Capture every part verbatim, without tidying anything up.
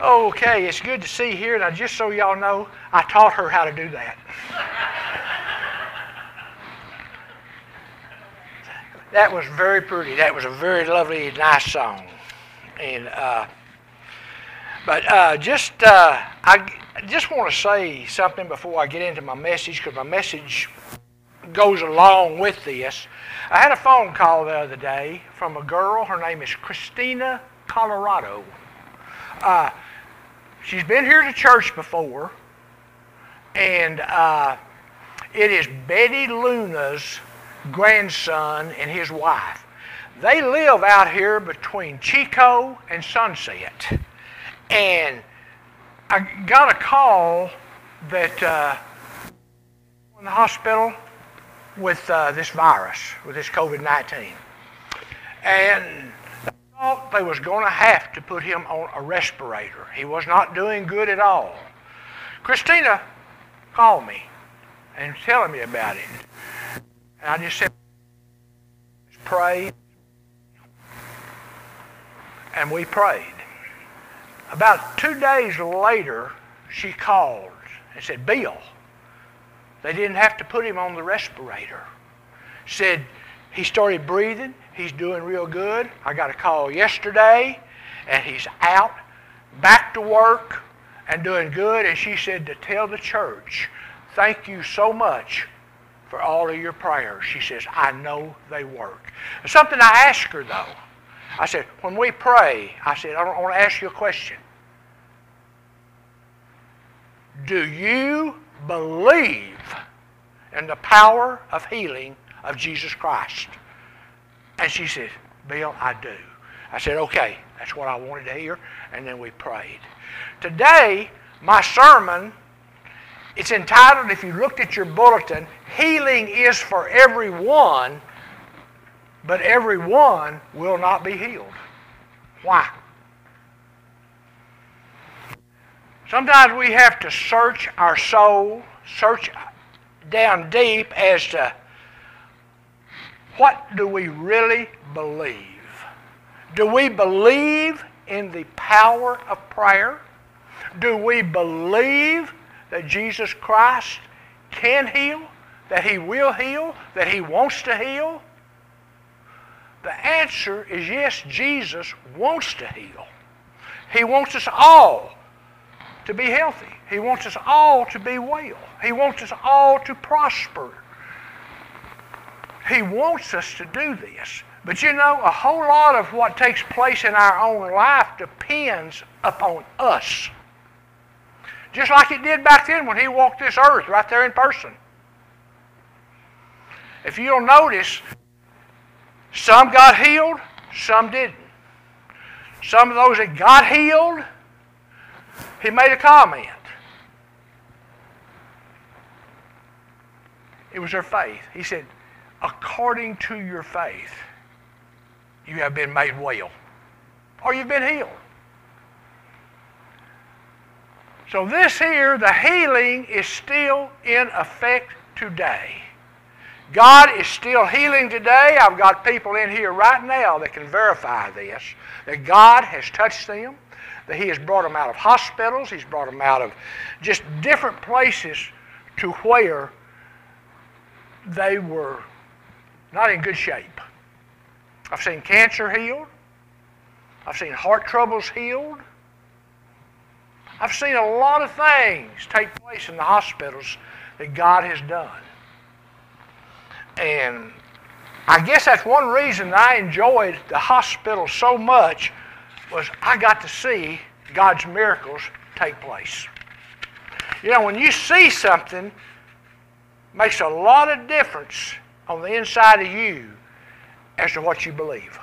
Okay, it's good to see here. Now, just so y'all know, I taught her how to do that. That was very pretty. That was a very lovely, nice song. And uh, but uh, just uh, I just want to say something before I get into my message, because my message goes along with this. I had a phone call the other day from a girl. Her name is Christina Colorado. Uh, she's been here to church before, and uh, it is Betty Luna's grandson and his wife. They live out here between Chico and Sunset, and I got a call that uh, in the hospital with uh, this virus, with this COVID nineteen, and thought they was going to have to put him on a respirator. He was not doing good at all. Christina called me and was telling me about it. And I just said, pray. And we prayed. About two days later, she called and said, Bill, they didn't have to put him on the respirator. Said, he started breathing. He's doing real good. I got a call yesterday, and he's out, back to work, and doing good. And she said to tell the church, thank you so much for all of your prayers. She says, I know they work. Something I asked her, though. I said, when we pray, I said, I want to ask you a question. Do you believe in the power of healing of Jesus Christ? And she said, Bill, I do. I said, okay, that's what I wanted to hear. And then we prayed. Today, my sermon, it's entitled, if you looked at your bulletin, Healing is for Everyone, but Everyone Will Not Be Healed. Why? Sometimes we have to search our soul, search down deep as to what do we really believe? Do we believe in the power of prayer? Do we believe that Jesus Christ can heal, that He will heal, that He wants to heal? The answer is yes, Jesus wants to heal. He wants us all to be healthy. He wants us all to be well. He wants us all to prosper. He wants us to do this. But you know, a whole lot of what takes place in our own life depends upon us. Just like it did back then when He walked this earth right there in person. If you'll notice, some got healed, some didn't. Some of those that got healed, He made a comment. It was their faith. He said, according to your faith, you have been made well, or you've been healed. So this here, the healing is still in effect today. God is still healing today. I've got people in here right now that can verify this, that God has touched them, that He has brought them out of hospitals, He's brought them out of just different places to where they were not in good shape. I've seen cancer healed. I've seen heart troubles healed. I've seen a lot of things take place in the hospitals that God has done. And I guess that's one reason I enjoyed the hospital so much, was I got to see God's miracles take place. You know, when you see something, makes a lot of difference on the inside of you as to what you believe.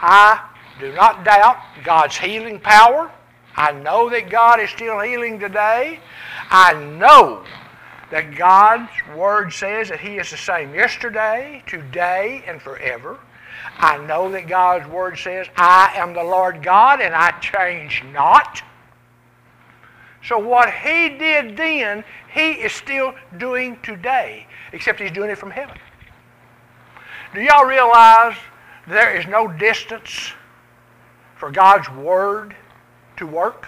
I do not doubt God's healing power. I know that God is still healing today. I know that God's Word says that He is the same yesterday, today, and forever. I know that God's Word says, I am the Lord God and I change not. So what He did then, He is still doing today, except He's doing it from heaven. Do y'all realize there is no distance for God's Word to work.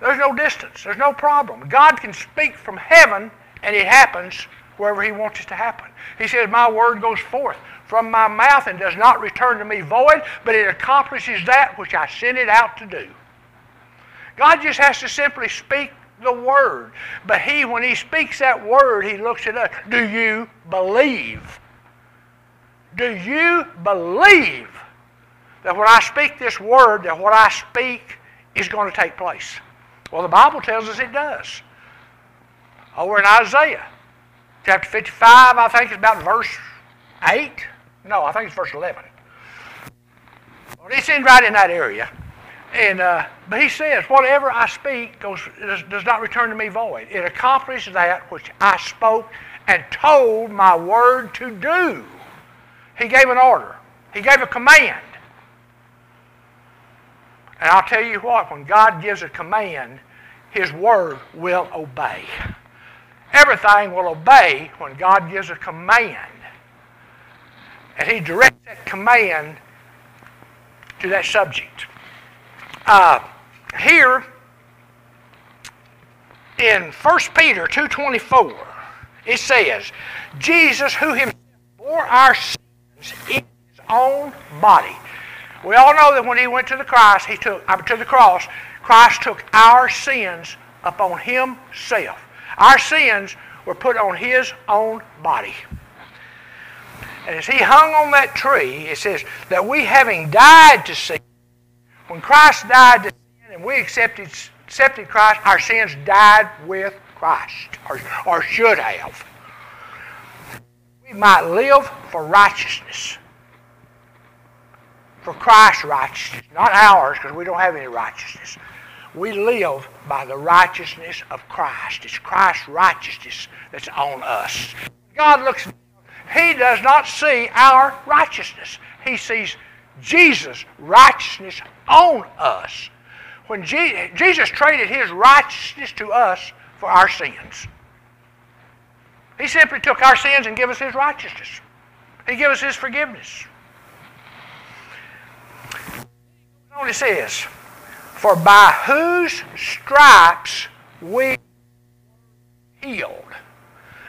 There's no distance. There's no problem. God can speak from heaven, and it happens wherever He wants it to happen. He says, my word goes forth from my mouth and does not return to me void, but it accomplishes that which I sent it out to do. God just has to simply speak the word. But He, when He speaks that word, He looks at us. Do you believe? Do you believe that when I speak this word, that what I speak is going to take place? Well, the Bible tells us it does. Over in Isaiah, chapter fifty-five, I think it's about verse eight. No, I think it's verse eleven. Well, it's in right in that area. And, uh, but he says, whatever I speak goes, does not return to me void. It accomplishes that which I spoke and told my word to do. He gave an order. He gave a command. And I'll tell you what, when God gives a command, His word will obey. Everything will obey when God gives a command. And He directs that command to that subject. Uh, here in First Peter two twenty-four, it says, Jesus, who Himself bore our sins in His own body. We all know that when He went to the cross, He took uh, to the cross, Christ took our sins upon Himself. Our sins were put on His own body. And as He hung on that tree, it says that we, having died to sin, when Christ died to sin and we accepted, accepted Christ, our sins died with Christ, or, or should have. We might live for righteousness. For Christ's righteousness, not ours, because we don't have any righteousness. We live by the righteousness of Christ. It's Christ's righteousness that's on us. God looks down. He does not see our righteousness. He sees Jesus' righteousness on us. When Je Jesus traded His righteousness to us for our sins. He simply took our sins and gave us His righteousness. He gave us His forgiveness. It says, for by whose stripes we were healed.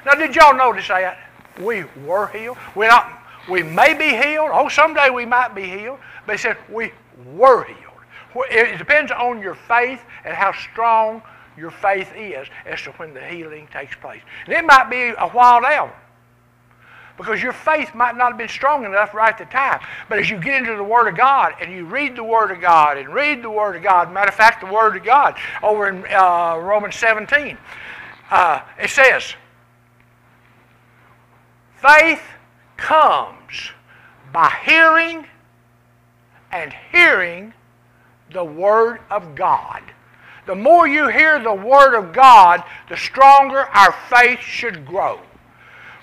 Now, did y'all notice that? We were healed. We're not, we may be healed. Oh, someday we might be healed. But it says we were healed. It depends on your faith and how strong your faith is as to when the healing takes place. And it might be a while down, because your faith might not have been strong enough right at the time. But as you get into the Word of God, and you read the Word of God, and read the Word of God, matter of fact, the Word of God, over in uh, Romans seventeen, uh, it says, faith comes by hearing, and hearing the Word of God. The more you hear the Word of God, the stronger our faith should grow.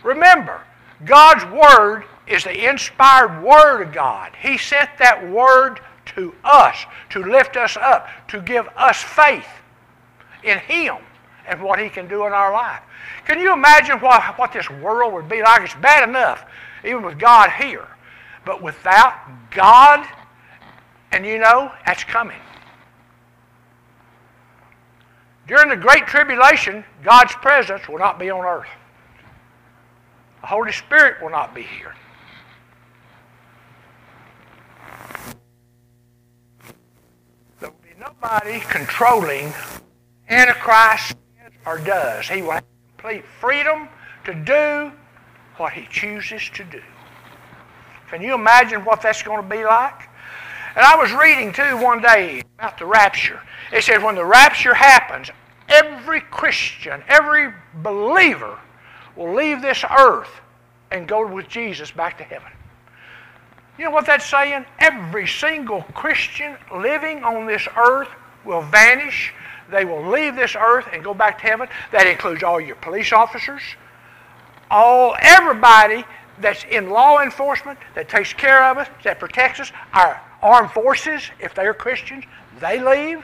Remember, God's Word is the inspired Word of God. He sent that Word to us to lift us up, to give us faith in Him and what He can do in our life. Can you imagine what, what this world would be like? It's bad enough, even with God here. But without God, and you know, that's coming. During the Great Tribulation, God's presence will not be on earth. The Holy Spirit will not be here. There will be nobody controlling Antichrist or does. He will have complete freedom to do what he chooses to do. Can you imagine what that's going to be like? And I was reading too one day about the rapture. It said when the rapture happens, every Christian, every believer will leave this earth and go with Jesus back to heaven. You know what that's saying? Every single Christian living on this earth will vanish. They will leave this earth and go back to heaven. That includes all your police officers, all everybody that's in law enforcement, that takes care of us, that protects us, our armed forces, if they're Christians, they leave.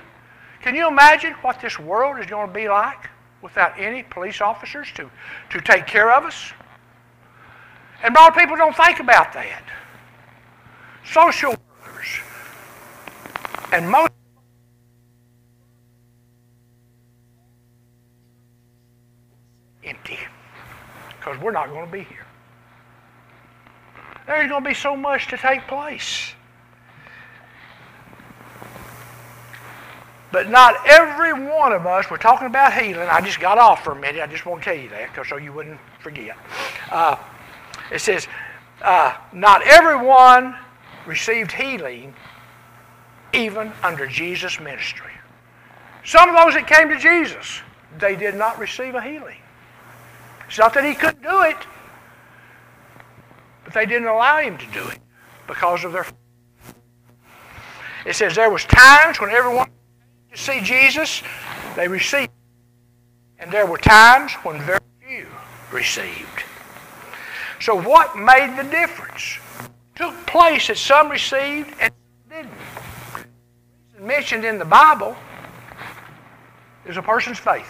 Can you imagine what this world is going to be like without any police officers to, to take care of us? And a lot of people don't think about that. Social workers, And most empty, because we're not going to be here. There's going to be so much to take place. But not every one of us, we're talking about healing. I just got off for a minute. I just want to tell you that because so you wouldn't forget. Uh, it says, uh, not everyone received healing even under Jesus' ministry. Some of those that came to Jesus, they did not receive a healing. It's not that he couldn't do it, but they didn't allow him to do it because of their... It says there was times when everyone... see Jesus, they received. And there were times when very few received. So what made the difference? It took place that some received and didn't. It's mentioned in the Bible is a person's faith.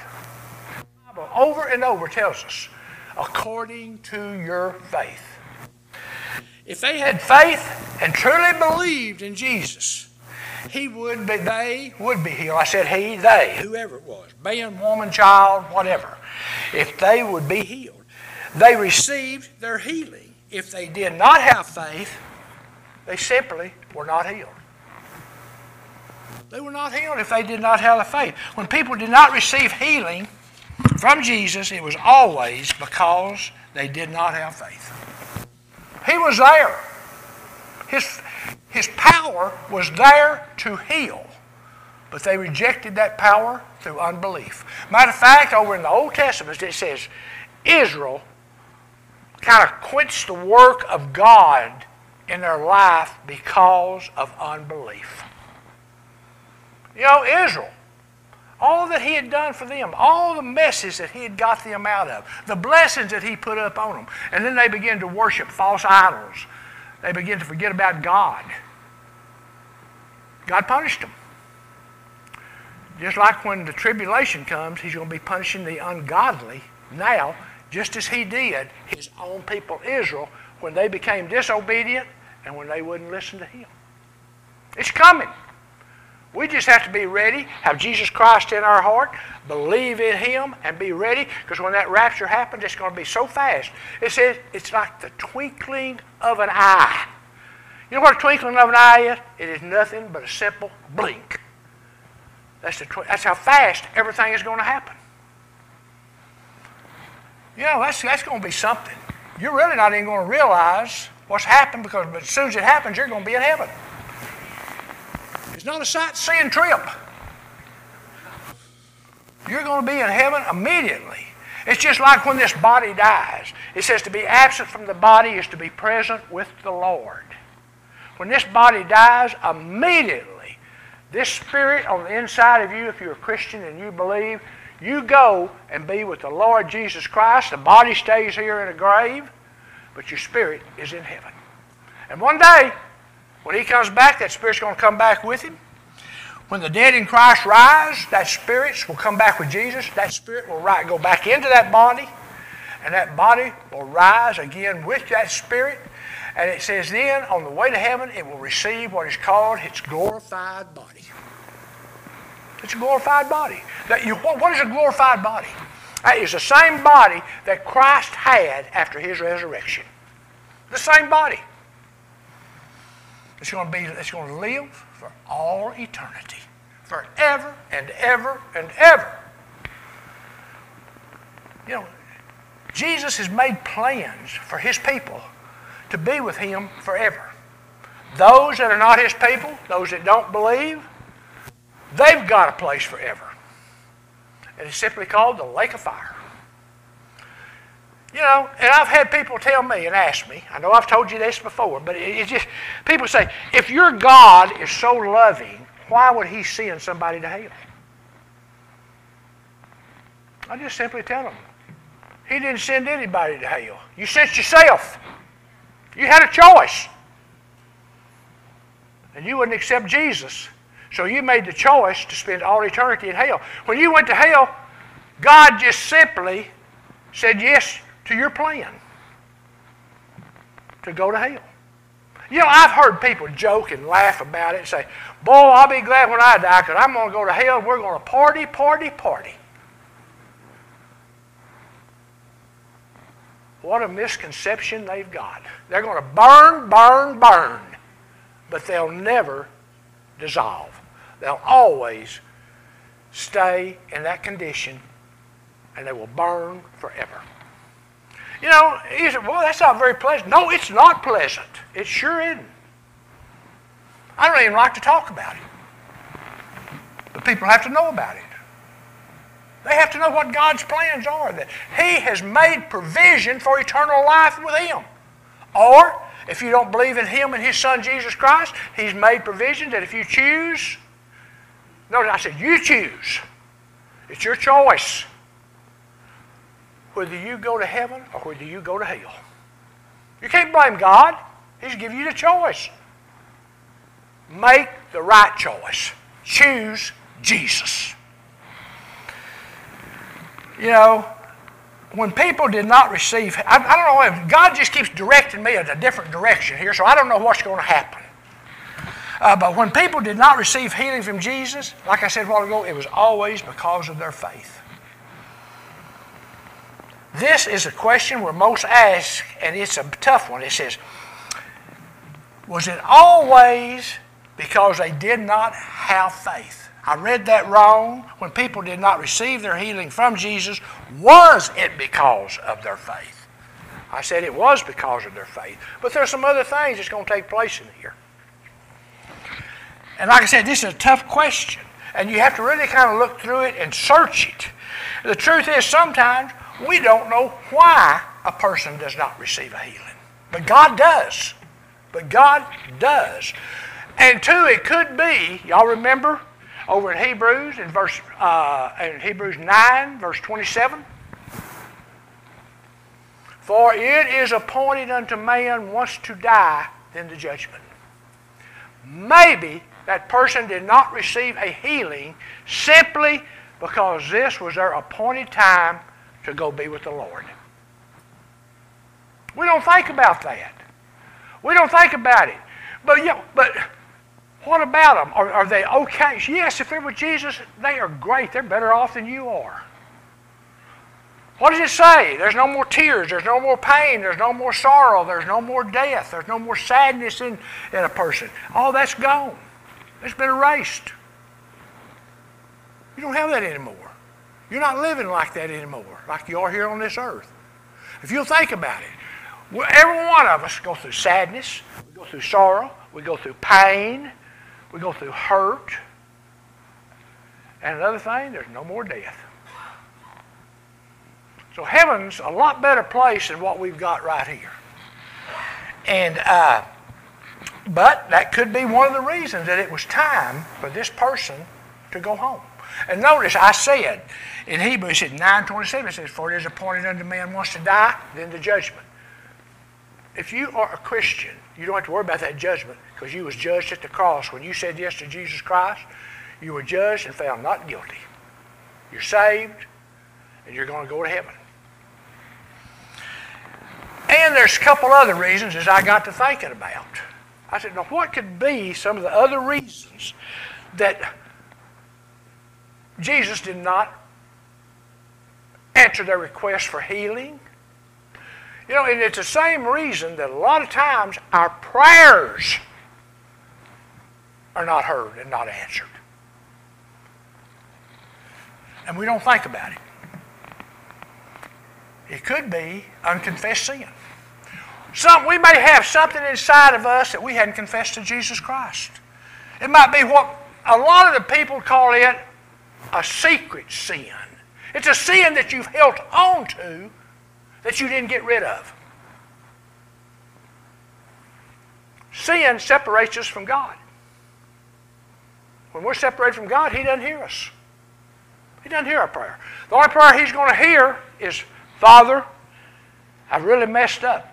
The Bible over and over tells us, according to your faith. If they had faith and truly believed in Jesus, He would be, they would be healed. I said he, they, whoever it was, man, woman, child, whatever. If they would be healed, they received their healing. If they did not have faith, they simply were not healed. They were not healed if they did not have the faith. When people did not receive healing from Jesus, it was always because they did not have faith. He was there. His His power was there to heal, but they rejected that power through unbelief. Matter of fact, over in the Old Testament, it says Israel kind of quits the work of God in their life because of unbelief. You know, Israel, all that he had done for them, all the messes that he had got them out of, the blessings that he put up on them, and then they began to worship false idols. They began to forget about God. God punished them. Just like when the tribulation comes, he's going to be punishing the ungodly now, just as he did his own people, Israel, when they became disobedient and when they wouldn't listen to him. It's coming. We just have to be ready, have Jesus Christ in our heart, believe in him, and be ready, because when that rapture happens, it's going to be so fast. It says it's like the twinkling of an eye. You know what a twinkling of an eye is? It is nothing but a simple blink. That's, the that's how fast everything is going to happen. You know, that's, that's going to be something. You're really not even going to realize what's happened, because as soon as it happens, you're going to be in heaven. It's not a sightseeing trip. You're going to be in heaven immediately. It's just like when this body dies. It says to be absent from the body is to be present with the Lord. When this body dies, immediately, this spirit on the inside of you, if you're a Christian and you believe, you go and be with the Lord Jesus Christ. The body stays here in a grave, but your spirit is in heaven. And one day, when he comes back, that spirit's going to come back with him. When the dead in Christ rise, that spirit will come back with Jesus. That spirit will go back into that body, and that body will rise again with that spirit. And it says then, on the way to heaven, it will receive what is called its glorified body. It's a glorified body. That you, what is a glorified body? It is the same body that Christ had after his resurrection. The same body. It's going to be, it's going to live for all eternity. Forever and ever and ever. You know, Jesus has made plans for his people to be with him forever. Those that are not his people, those that don't believe, they've got a place forever. And it's simply called the lake of fire. You know, and I've had people tell me and ask me, I know I've told you this before, but it's just, people say, if your God is so loving, why would he send somebody to hell? I just simply tell them, he didn't send anybody to hell. You sent yourself. You had a choice. And you wouldn't accept Jesus, so you made the choice to spend all eternity in hell. When you went to hell, God just simply said yes to your plan to go to hell. You know, I've heard people joke and laugh about it and say, boy, I'll be glad when I die because I'm going to go to hell and we're going to party, party, party. What a misconception they've got. They're going to burn, burn, burn. But they'll never dissolve. They'll always stay in that condition and they will burn forever. You know, you say, well, that's not very pleasant. No, it's not pleasant. It sure isn't. I don't even like to talk about it. But people have to know about it. They have to know what God's plans are, that He has made provision for eternal life with Him. Or, if you don't believe in Him and His Son, Jesus Christ, He's made provision that if you choose, notice I said, you choose. It's your choice. Whether you go to heaven or whether you go to hell. You can't blame God. He's given you the choice. Make the right choice. Choose Jesus. You know, when people did not receive, I, I don't know, if God just keeps directing me in a different direction here, so I don't know what's going to happen. Uh, but when people did not receive healing from Jesus, like I said a while ago, it was always because of their faith. This is a question we're most asked, and it's a tough one. It says, was it always because they did not have faith? I read that wrong. When people did not receive their healing from Jesus, was it because of their faith? I said it was because of their faith. But there's some other things that's going to take place in here. And like I said, this is a tough question. And you have to really kind of look through it and search it. The truth is, sometimes we don't know why a person does not receive a healing. But God does. But God does. And two, it could be, y'all remember over in Hebrews, in, verse, uh, in Hebrews nine, verse twenty-seven? For it is appointed unto man once to die, then the judgment. Maybe that person did not receive a healing simply because this was their appointed time to go be with the Lord. We don't think about that. We don't think about it. But, you know, but what about them? Are, are they okay? Yes, if they're with Jesus, they are great. They're better off than you are. What does it say? There's no more tears. There's no more pain. There's no more sorrow. There's no more death. There's no more sadness in, in a person. All that's gone. It's been erased. You don't have that anymore. You're not living like that anymore, like you are here on this earth. If you'll think about it, every one of us go through sadness, we go through sorrow, we go through pain, we go through hurt. And another thing, there's no more death. So heaven's a lot better place than what we've got right here. And, uh, but that could be one of the reasons that it was time for this person to go home. And notice I said, in Hebrew, it said nine twenty-seven, it says, for it is appointed unto man once to die, then the judgment. If you are a Christian, you don't have to worry about that judgment because you was judged at the cross. When you said yes to Jesus Christ, you were judged and found not guilty. You're saved and you're going to go to heaven. And there's a couple other reasons as I got to thinking about. I said, now what could be some of the other reasons that Jesus did not answer their request for healing? You know, and it's the same reason that a lot of times our prayers are not heard and not answered. And we don't think about it. It could be unconfessed sin. Some, we may have something inside of us that we hadn't confessed to Jesus Christ. It might be what a lot of the people call it a secret sin. It's a sin that you've held on to that you didn't get rid of. Sin separates us from God. When we're separated from God, He doesn't hear us. He doesn't hear our prayer. The only prayer He's going to hear is, Father, I've really messed up.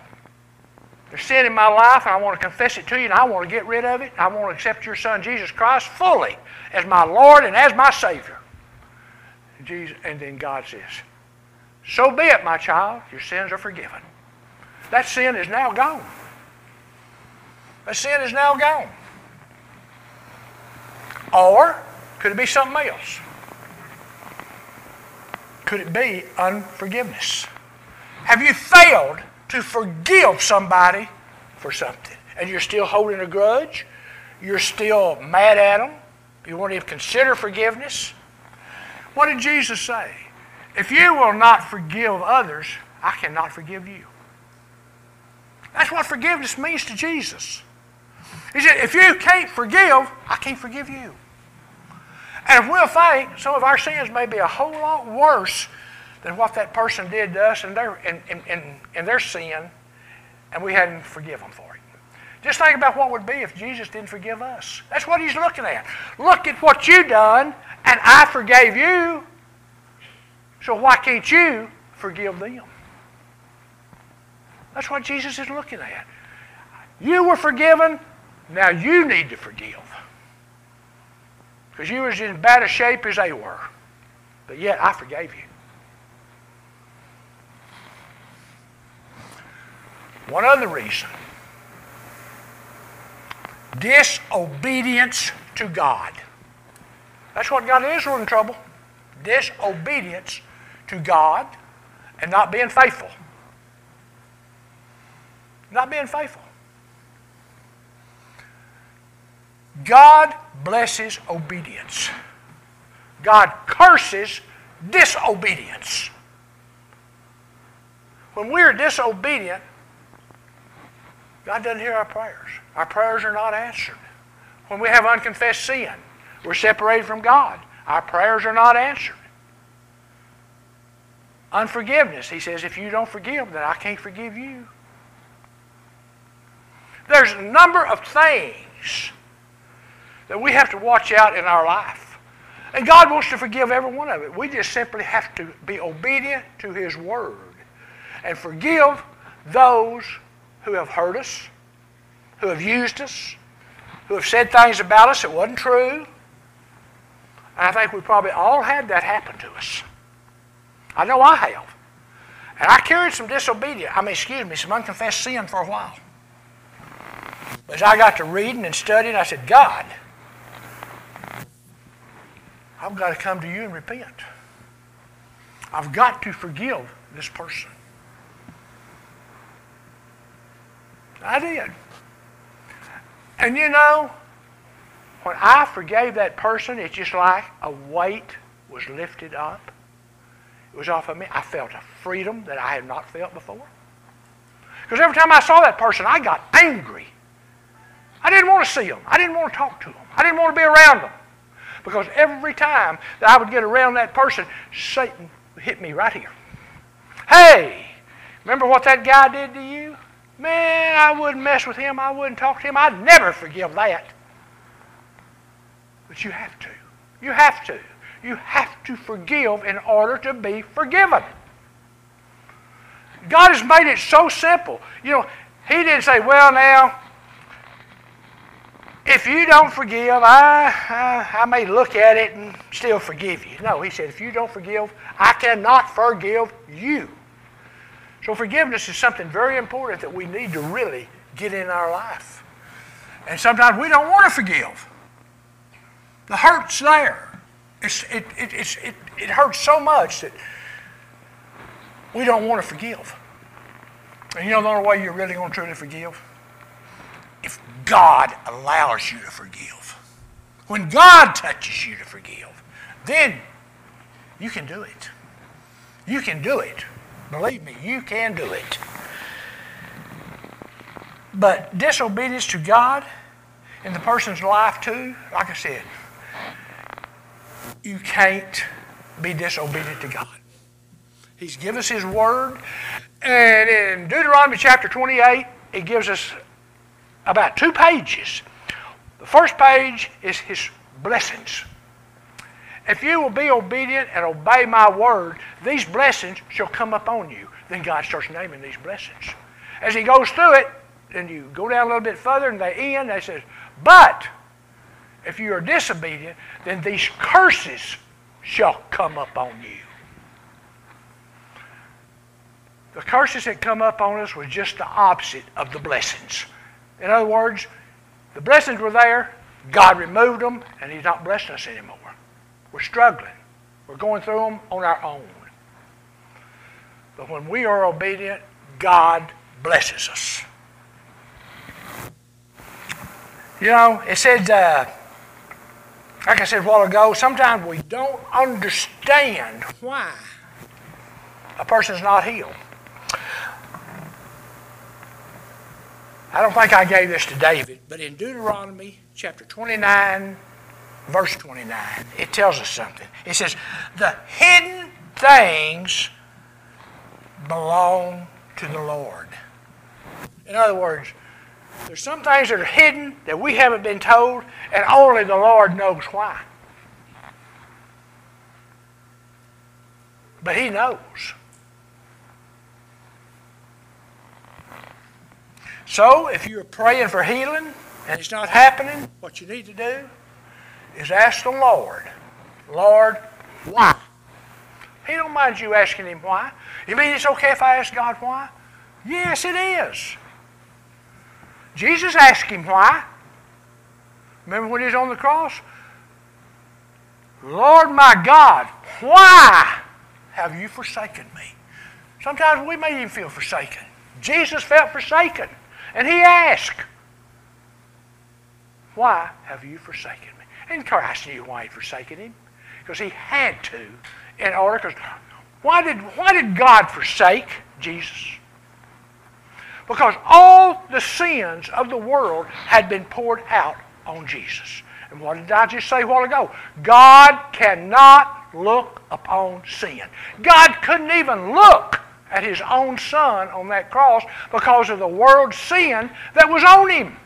There's sin in my life, and I want to confess it to you, and I want to get rid of it. I want to accept your Son, Jesus Christ, fully as my Lord and as my Savior. Jesus, and then God says, so be it, my child. Your sins are forgiven. That sin is now gone. But sin is now gone. Or could it be something else? Could it be unforgiveness? Have you failed to forgive somebody for something? And you're still holding a grudge? You're still mad at them? You won't even consider forgiveness? What did Jesus say? If you will not forgive others, I cannot forgive you. That's what forgiveness means to Jesus. He said, if you can't forgive, I can't forgive you. And if we'll think, some of our sins may be a whole lot worse than what that person did to us in their, in, in, in, in their sin, and we hadn't forgiven them for it. Just think about what would be if Jesus didn't forgive us. That's what he's looking at. Look at what you done, and I forgave you, so why can't you forgive them? That's what Jesus is looking at. You were forgiven, now you need to forgive. Because you were in as bad a shape as they were. But yet, I forgave you. One other reason. Disobedience to God. That's what got Israel in trouble. Disobedience to God and not being faithful. Not being faithful. God blesses obedience. God curses disobedience. When we're disobedient, God doesn't hear our prayers. Our prayers are not answered. When we have unconfessed sin, we're separated from God. Our prayers are not answered. Unforgiveness, he says, if you don't forgive, then I can't forgive you. There's a number of things that we have to watch out in our life. And God wants to forgive every one of it. We just simply have to be obedient to His Word and forgive those who have hurt us, who have used us, who have said things about us that wasn't true. And I think we probably all had that happen to us. I know I have. And I carried some disobedience, I mean, excuse me, some unconfessed sin for a while. As I got to reading and studying, I said, God, I've got to come to you and repent. I've got to forgive this person. I did. And you know, when I forgave that person, it's just like a weight was lifted up. It was off of me. I felt a freedom that I had not felt before. Because every time I saw that person, I got angry. I didn't want to see them. I didn't want to talk to them. I didn't want to be around them. Because every time that I would get around that person, Satan hit me right here. Hey, remember what that guy did to you? Man, I wouldn't mess with him. I wouldn't talk to him. I'd never forgive that. But you have to. You have to. You have to forgive in order to be forgiven. God has made it so simple. You know, He didn't say, well, now, if you don't forgive, I, I, I may look at it and still forgive you. No, he said, if you don't forgive, I cannot forgive you. So forgiveness is something very important that we need to really get in our life. And sometimes we don't want to forgive. The hurt's there. It's, it, it, it's, it, it hurts so much that we don't want to forgive. And you know the only way you're really going to truly forgive? If God allows you to forgive. When God touches you to forgive, then you can do it. You can do it. Believe me, you can do it. But disobedience to God in the person's life too, like I said, you can't be disobedient to God. He's given us His Word. And in Deuteronomy chapter twenty-eight, it gives us about two pages. The first page is His blessings. If you will be obedient and obey my word, these blessings shall come upon you. Then God starts naming these blessings. As He goes through it, and you go down a little bit further and they end, they say, but if you are disobedient, then these curses shall come upon you. The curses that come up on us was just the opposite of the blessings. In other words, the blessings were there, God removed them, and He's not blessing us anymore. We're struggling. We're going through them on our own. But when we are obedient, God blesses us. You know, it says, uh, like I said a while ago, sometimes we don't understand why a person's not healed. I don't think I gave this to David, but in Deuteronomy chapter twenty-nine, verse twenty-nine, it tells us something. It says, the hidden things belong to the Lord. In other words, there's some things that are hidden that we haven't been told, and only the Lord knows why. But He knows. So, if you're praying for healing and it's not happening, what you need to do is ask the Lord, Lord, why? He don't mind you asking Him why. You mean it's okay if I ask God why? Yes, it is. Jesus asked Him why. Remember when He was on the cross? Lord my God, why have you forsaken me? Sometimes we may even feel forsaken. Jesus felt forsaken. And He asked, why have you forsaken me? And Christ knew why He'd forsaken Him. Because He had to in order. Because why did, why did God forsake Jesus? Because all the sins of the world had been poured out on Jesus. And what did I just say a while ago? God cannot look upon sin. God couldn't even look at His own Son on that cross because of the world's sin that was on Him.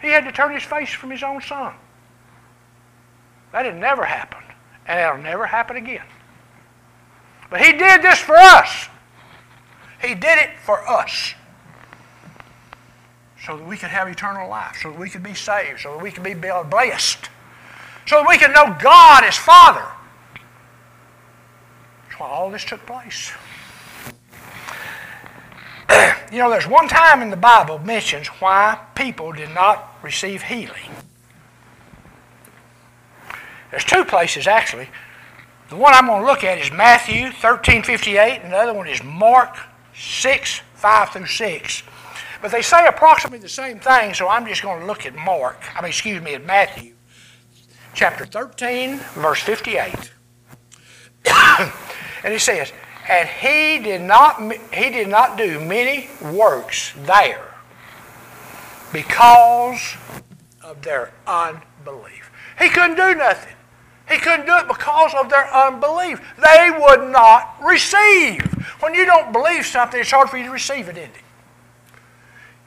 He had to turn His face from His own Son. That had never happened. And it'll never happen again. But He did this for us. He did it for us so that we could have eternal life, so that we could be saved, so that we could be blessed, so that we could know God as Father. That's why all this took place. You know, there's one time in the Bible mentions why people did not receive healing. There's two places, actually. The one I'm going to look at is Matthew thirteen fifty-eight, and the other one is Mark six, five through six. But they say approximately the same thing, so I'm just going to look at Mark, I mean, excuse me, at Matthew, chapter thirteen, verse fifty-eight. And it says, and he did not, he did not do many works there because of their unbelief. He couldn't do nothing. He couldn't do it because of their unbelief. They would not receive. When you don't believe something, it's hard for you to receive it, isn't it?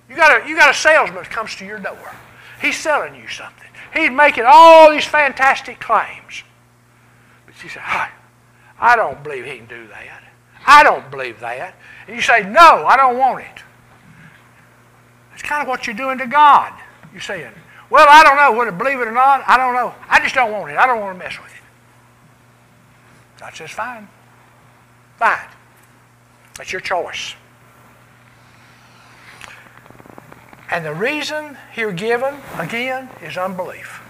You got a, you got a salesman that comes to your door. He's selling you something. He's making all these fantastic claims. But you say, I, I don't believe he can do that. I don't believe that. And you say, no, I don't want it. That's kind of what you're doing to God. You're saying, well, I don't know whether to believe it or not. I don't know. I just don't want it. I don't want to mess with it. God says, fine. Fine. That's your choice. And the reason here given, again, is unbelief.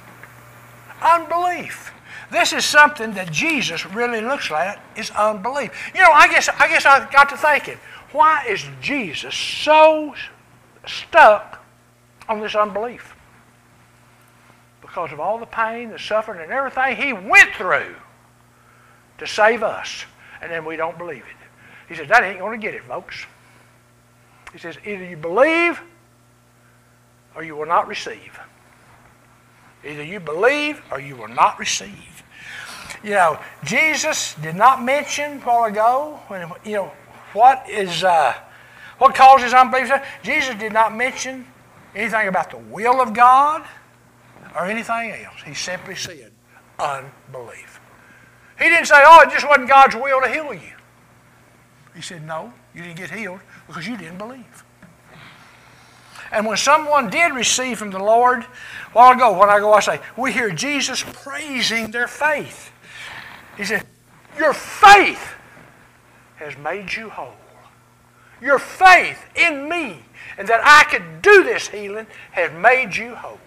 Unbelief. This is something that Jesus really looks at, is unbelief. You know, I guess, I guess I got to thinking, why is Jesus so stuck on this unbelief? Because of all the pain, the suffering, and everything He went through to save us. And then we don't believe it. He says, that ain't going to get it, folks. He says, either you believe or you will not receive. Either you believe or you will not receive. You know, Jesus did not mention a while ago, when, you know, what is, uh, what causes unbelief. Jesus did not mention anything about the will of God or anything else. He simply said, unbelief. He didn't say, oh, it just wasn't God's will to heal you. He said, no, you didn't get healed because you didn't believe. And when someone did receive from the Lord, a while ago, when I go, I say, we hear Jesus praising their faith. He said, your faith has made you whole. Your faith in me and that I could do this healing has made you whole.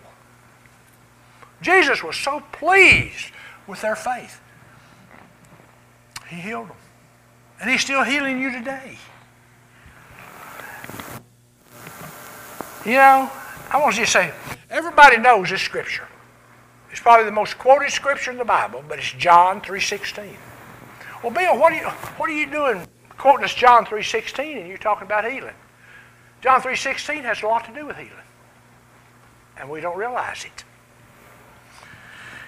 Jesus was so pleased with their faith. He healed them. And He's still healing you today. You know, I want you to say, everybody knows this scripture. It's probably the most quoted scripture in the Bible, but it's John three sixteen. Well, Bill, what are you, what are you doing quoting us John three sixteen and you're talking about healing? John three sixteen has a lot to do with healing. And we don't realize it.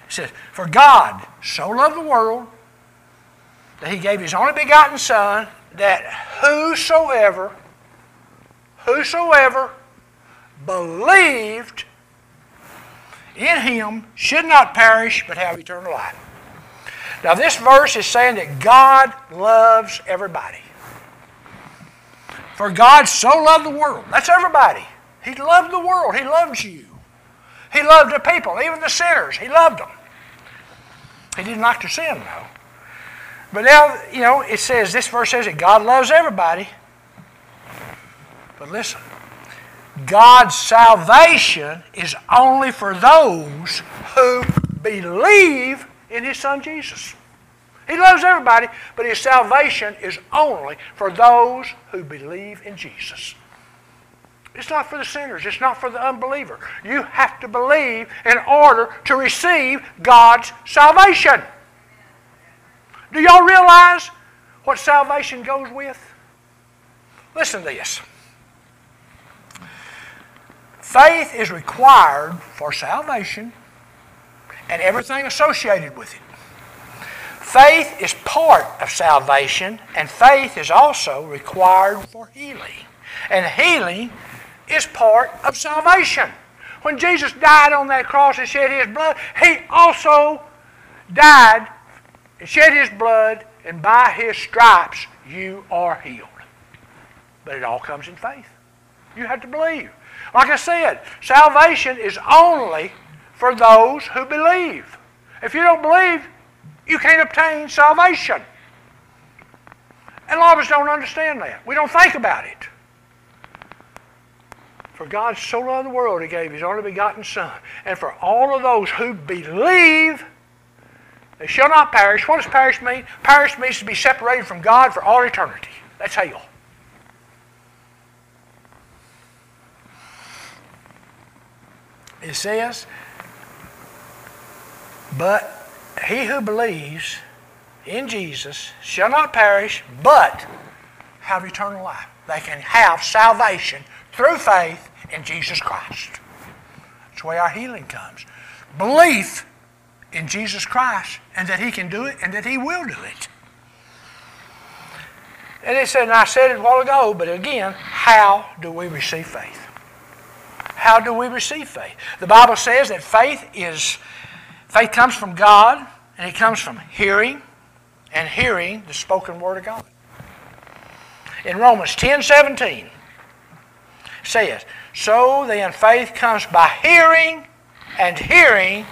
It says, for God so loved the world that He gave His only begotten Son, that whosoever, whosoever believed in Him should not perish but have eternal life. Now this verse is saying that God loves everybody. For God so loved the world. That's everybody. He loved the world. He loves you. He loved the people, even the sinners. He loved them. He didn't like to sin, though. But now, you know, it says, this verse says that God loves everybody. But listen, God's salvation is only for those who believe in His Son Jesus. He loves everybody, but His salvation is only for those who believe in Jesus. It's not for the sinners. It's not for the unbeliever. You have to believe in order to receive God's salvation. Do y'all realize what salvation goes with? Listen to this. Faith is required for salvation and everything associated with it. Faith is part of salvation, and faith is also required for healing. And healing is part of salvation. When Jesus died on that cross and shed His blood, He also died and shed His blood, and by His stripes you are healed. But it all comes in faith. You have to believe. Like I said, salvation is only for those who believe. If you don't believe, you can't obtain salvation. And a lot of us don't understand that. We don't think about it. For God so loved the world, He gave His only begotten Son. And for all of those who believe, they shall not perish. What does perish mean? Perish means to be separated from God for all eternity. That's hell. It says, but he who believes in Jesus shall not perish, but have eternal life. They can have salvation through faith in Jesus Christ. That's where our healing comes. Belief in Jesus Christ and that He can do it and that He will do it. And it said, and I said it a while ago, but again, how do we receive faith? How do we receive faith? The Bible says that faith is, faith comes from God, and it comes from hearing, and hearing the spoken word of God. In Romans ten seventeen, says, so then faith comes by hearing, and hearing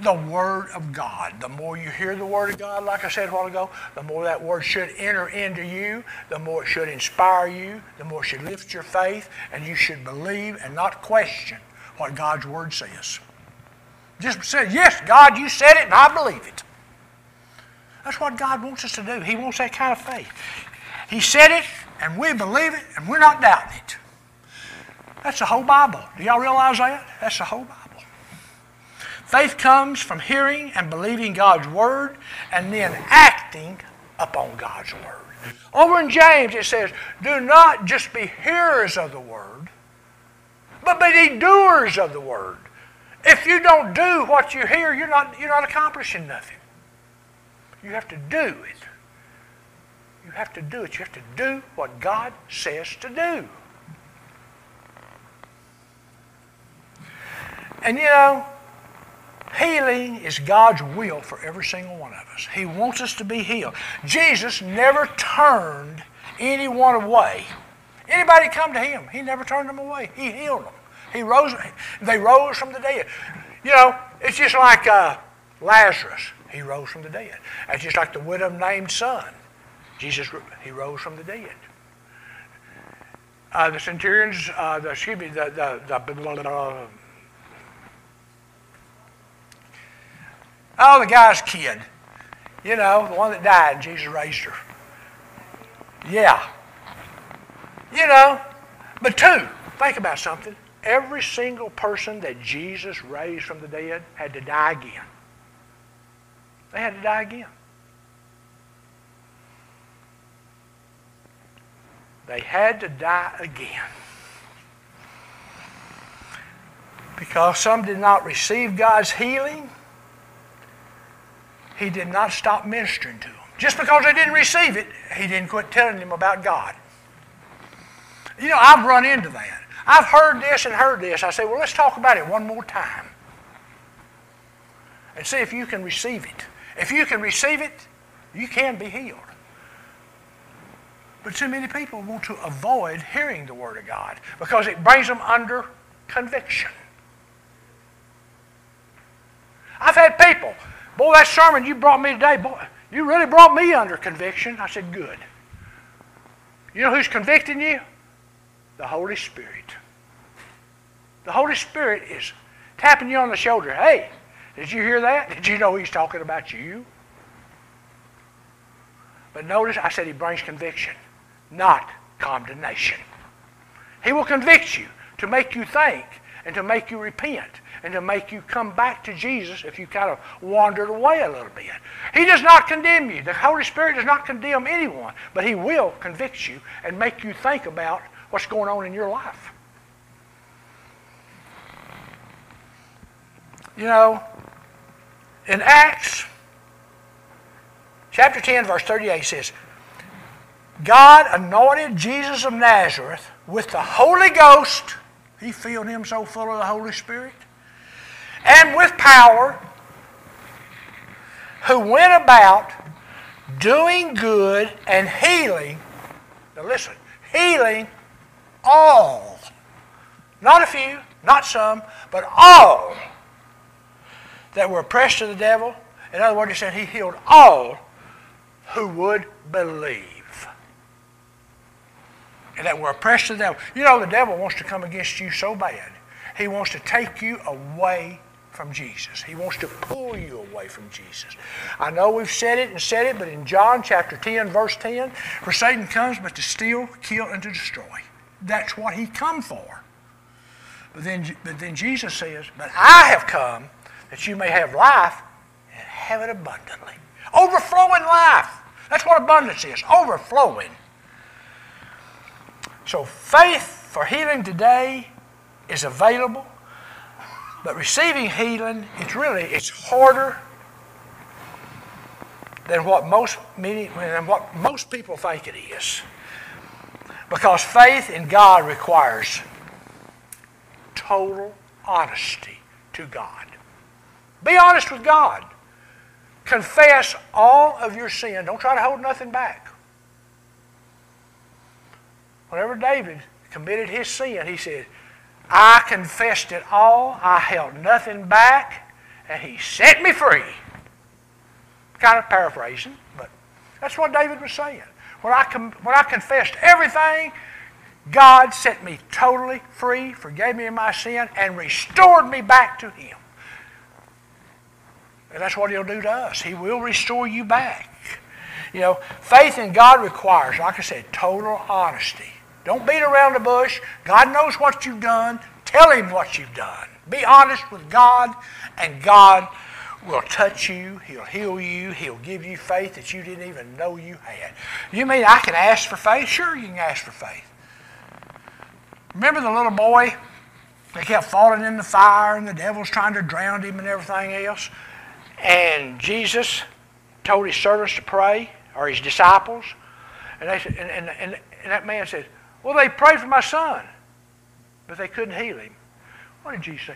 the Word of God. The more you hear the Word of God, like I said a while ago, the more that Word should enter into you, the more it should inspire you, the more it should lift your faith, and you should believe and not question what God's Word says. Just say, yes, God, you said it, and I believe it. That's what God wants us to do. He wants that kind of faith. He said it, and we believe it, and we're not doubting it. That's the whole Bible. Do y'all realize that? That's the whole Bible. Faith comes from hearing and believing God's Word and then acting upon God's Word. Over in James it says, do not just be hearers of the Word, but be doers of the Word. If you don't do what you hear, you're not, you're not accomplishing nothing. You have to do it. You have to do it. You have to do what God says to do. And you know, healing is God's will for every single one of us. He wants us to be healed. Jesus never turned anyone away. Anybody come to Him, He never turned them away. He healed them. He rose. They rose from the dead. You know, it's just like uh, Lazarus. He rose from the dead. It's just like the widow named son. Jesus, He rose from the dead. Uh, the centurions, uh, the, excuse me, the, the, the blah, blah, blah. Oh, the guy's kid. You know, the one that died, Jesus raised her. Yeah. You know, but two, think about something. Every single person that Jesus raised from the dead had to die again. They had to die again. They had to die again. Because some did not receive God's healing, He did not stop ministering to them. Just because they didn't receive it, He didn't quit telling them about God. You know, I've run into that. I've heard this and heard this. I say, well, let's talk about it one more time and see if you can receive it. If you can receive it, you can be healed. But too many people want to avoid hearing the Word of God because it brings them under conviction. I've had people, boy, that sermon you brought me today, boy, you really brought me under conviction. I said, good. You know who's convicting you? The Holy Spirit. The Holy Spirit is tapping you on the shoulder. Hey, did you hear that? Did you know He's talking about you? But notice I said He brings conviction, not condemnation. He will convict you to make you think and to make you repent and to make you come back to Jesus if you kind of wandered away a little bit. He does not condemn you. The Holy Spirit does not condemn anyone, but He will convict you and make you think about what's going on in your life. You know, in Acts chapter ten, verse thirty-eight says, God anointed Jesus of Nazareth with the Holy Ghost. He filled Him so full of the Holy Spirit. And with power, who went about doing good and healing. Now listen, healing all, not a few, not some, but all that were oppressed of the devil. In other words, He said He healed all who would believe and that were oppressed of the devil. You know, the devil wants to come against you so bad. He wants to take you away from Jesus. He wants to pull you away from Jesus. I know we've said it and said it, but in John chapter ten, verse ten, for Satan comes but to steal, kill, and to destroy. That's what he come for. But then, but then Jesus says, but I have come that you may have life and have it abundantly. Overflowing life. That's what abundance is, overflowing. So faith for healing today is available, but receiving healing, it's really, it's harder than what most, many, than what most people think it is. Because faith in God requires total honesty to God. Be honest with God. Confess all of your sin. Don't try to hold nothing back. Whenever David committed his sin, he said, I confessed it all, I held nothing back, and He set me free. Kind of paraphrasing, but that's what David was saying. When I, when I confessed everything, God set me totally free, forgave me my sin, and restored me back to Him. And that's what He'll do to us. He will restore you back. You know, faith in God requires, like I said, total honesty. Don't beat around the bush. God knows what you've done. Tell Him what you've done. Be honest with God, and God will touch you. He'll heal you. He'll give you faith that you didn't even know you had. You mean I can ask for faith? Sure, you can ask for faith. Remember the little boy that kept falling in the fire, and the devil's trying to drown him and everything else? And Jesus told His servants to pray, or His disciples, and, they said, and, and, and, and that man said, well, they prayed for my son, but they couldn't heal him. What did Jesus say?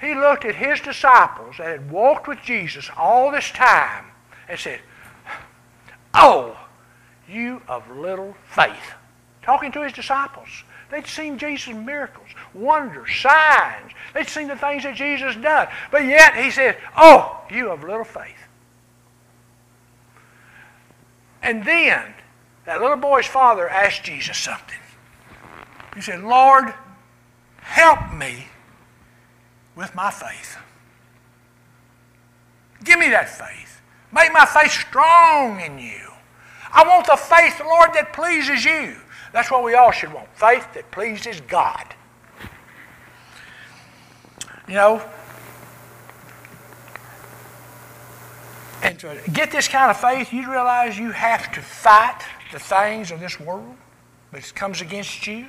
He looked at His disciples that had walked with Jesus all this time and said, oh, you of little faith. Talking to His disciples. They'd seen Jesus' miracles, wonders, signs. They'd seen the things that Jesus done. But yet He said, oh, you of little faith. And then that little boy's father asked Jesus something. You say, Lord, help me with my faith. Give me that faith. Make my faith strong in you. I want the faith, Lord, that pleases you. That's what we all should want, faith that pleases God. You know, and to get this kind of faith, you realize you have to fight the things of this world that comes against you.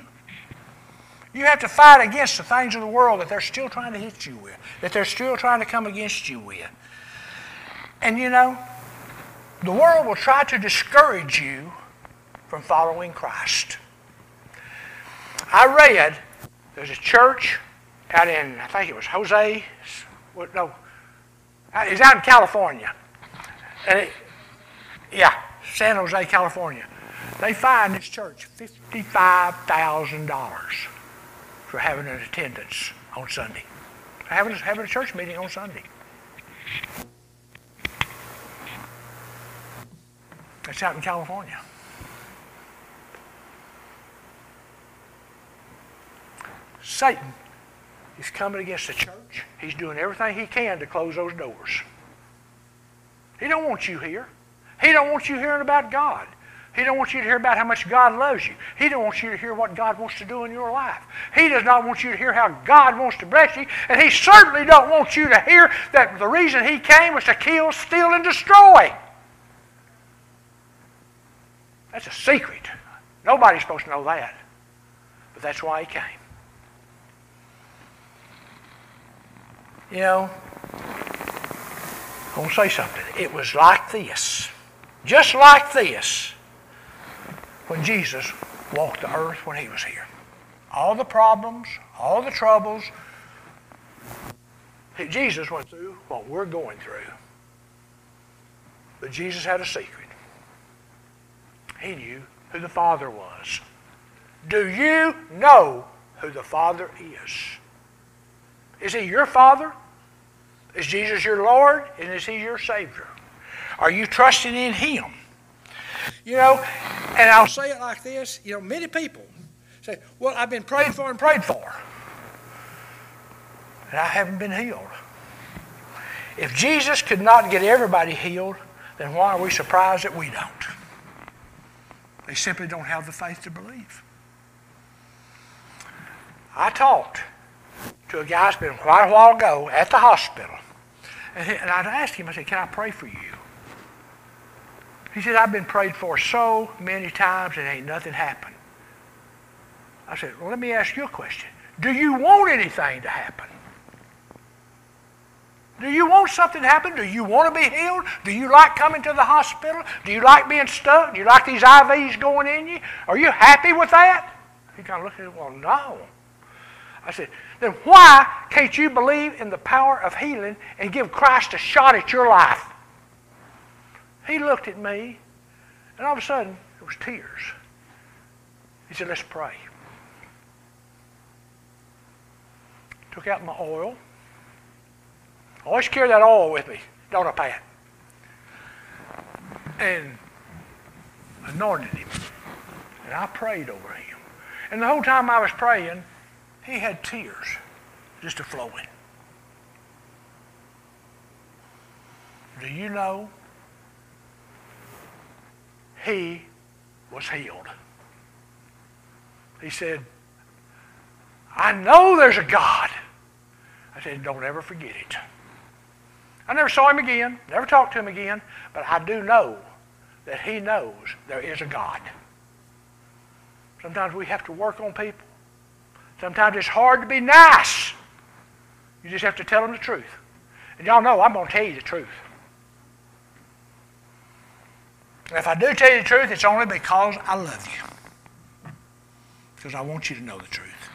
You have to fight against the things of the world that they're still trying to hit you with, that they're still trying to come against you with. And you know, the world will try to discourage you from following Christ. I read, there's a church out in, I think it was Jose, what, no, it's out in California. And it, yeah, San Jose, California. They fined this church fifty-five thousand dollars for having an attendance on Sunday. Having, having a church meeting on Sunday. That's out in California. Satan is coming against the church. He's doing everything he can to close those doors. He don't want you here. He don't want you hearing about God. He don't want you to hear about how much God loves you. He don't want you to hear what God wants to do in your life. He does not want you to hear how God wants to bless you, and he certainly don't want you to hear that the reason he came was to kill, steal, and destroy. That's a secret. Nobody's supposed to know that. But that's why he came. You know, I'm going to say something. It was like this. Just like this. When Jesus walked the earth when he was here. All the problems, all the troubles that Jesus went through, what we're going through. But Jesus had a secret. He knew who the Father was. Do you know who the Father is? Is he your Father? Is Jesus your Lord? And is he your Savior? Are you trusting in him? You know, and I'll say it like this. You know, many people say, well, I've been prayed for and prayed for, and I haven't been healed. If Jesus could not get everybody healed, then why are we surprised that we don't? They simply don't have the faith to believe. I talked to a guy that's been quite a while ago at the hospital. And, he, and I asked him, I said, can I pray for you? He said, I've been prayed for so many times and ain't nothing happened. I said, well, let me ask you a question. Do you want anything to happen? Do you want something to happen? Do you want to be healed? Do you like coming to the hospital? Do you like being stuck? Do you like these I Vs going in you? Are you happy with that? He kind of looked at me, well, no. I said, then why can't you believe in the power of healing and give Christ a shot at your life? He looked at me, and all of a sudden, it was tears. He said, let's pray. Took out my oil. I always carry that oil with me, don't I, Pat? And anointed him. And I prayed over him. And the whole time I was praying, he had tears just a-flowing. Do you know? He was healed. He said, I know there's a God. I said, don't ever forget it. I never saw him again, never talked to him again, but I do know that he knows there is a God. Sometimes we have to work on people. Sometimes it's hard to be nice. You just have to tell them the truth. And y'all know I'm going to tell you the truth. And if I do tell you the truth, it's only because I love you. Because I want you to know the truth.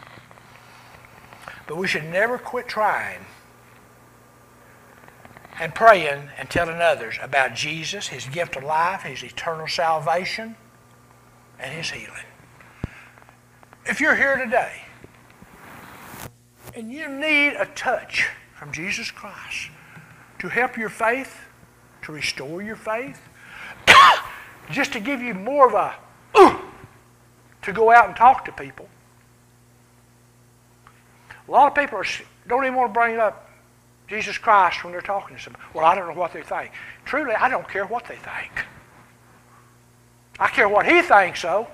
But we should never quit trying and praying and telling others about Jesus, his gift of life, his eternal salvation, and his healing. If you're here today and you need a touch from Jesus Christ to help your faith, to restore your faith, just to give you more of a, ooh, to go out and talk to people, A lot of people are, don't even want to bring up Jesus Christ when they're talking to somebody. Well, I don't know what they think. Truly, I don't care what they think. I care what he thinks, though.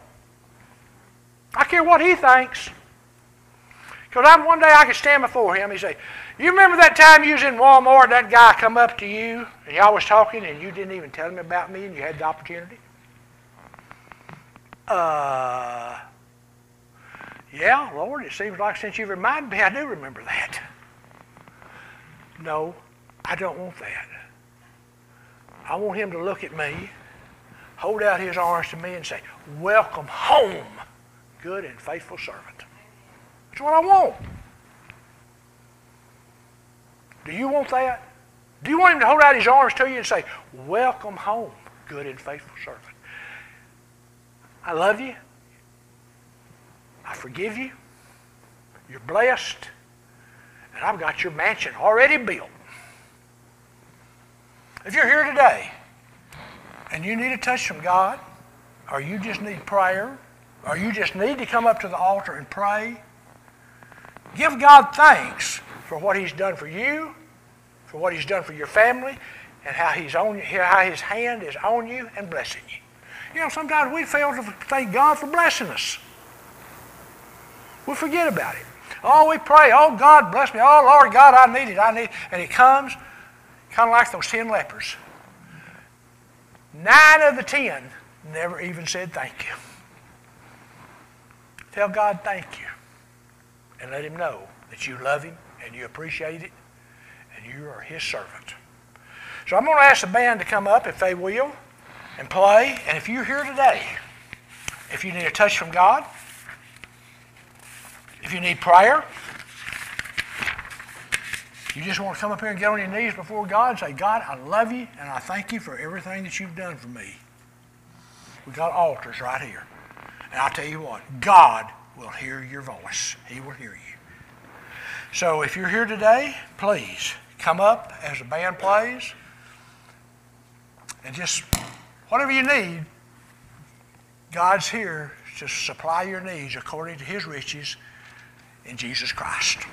I care what he thinks. Because one day I could stand before him and say, you remember that time you was in Walmart and that guy come up to you and y'all was talking and you didn't even tell him about me and you had the opportunity? Uh, yeah, Lord, it seems like since you reminded me, I do remember that. No, I don't want that. I want him to look at me, hold out his arms to me and say, welcome home, good and faithful servant. That's what I want. Do you want that? Do you want him to hold out his arms to you and say, welcome home, good and faithful servant? I love you. I forgive you. You're blessed. And I've got your mansion already built. If you're here today and you need a touch from God, or you just need prayer, or you just need to come up to the altar and pray, give God thanks for what he's done for you, for what he's done for your family, and how, he's on, how his hand is on you and blessing you. You know, sometimes we fail to thank God for blessing us. We forget about it. Oh, we pray, oh, God, bless me. Oh, Lord, God, I need it. I need it. And it comes kind of like those ten lepers. Nine of the ten never even said thank you. Tell God thank you. And let him know that you love him and you appreciate it and you are his servant. So I'm going to ask the band to come up if they will and play. And if you're here today, if you need a touch from God, if you need prayer, you just want to come up here and get on your knees before God and say, God, I love you and I thank you for everything that you've done for me. We've got altars right here. And I'll tell you what, God will hear your voice. He will hear you. So if you're here today, please come up as the band plays and just whatever you need, God's here to supply your needs according to his riches in Jesus Christ.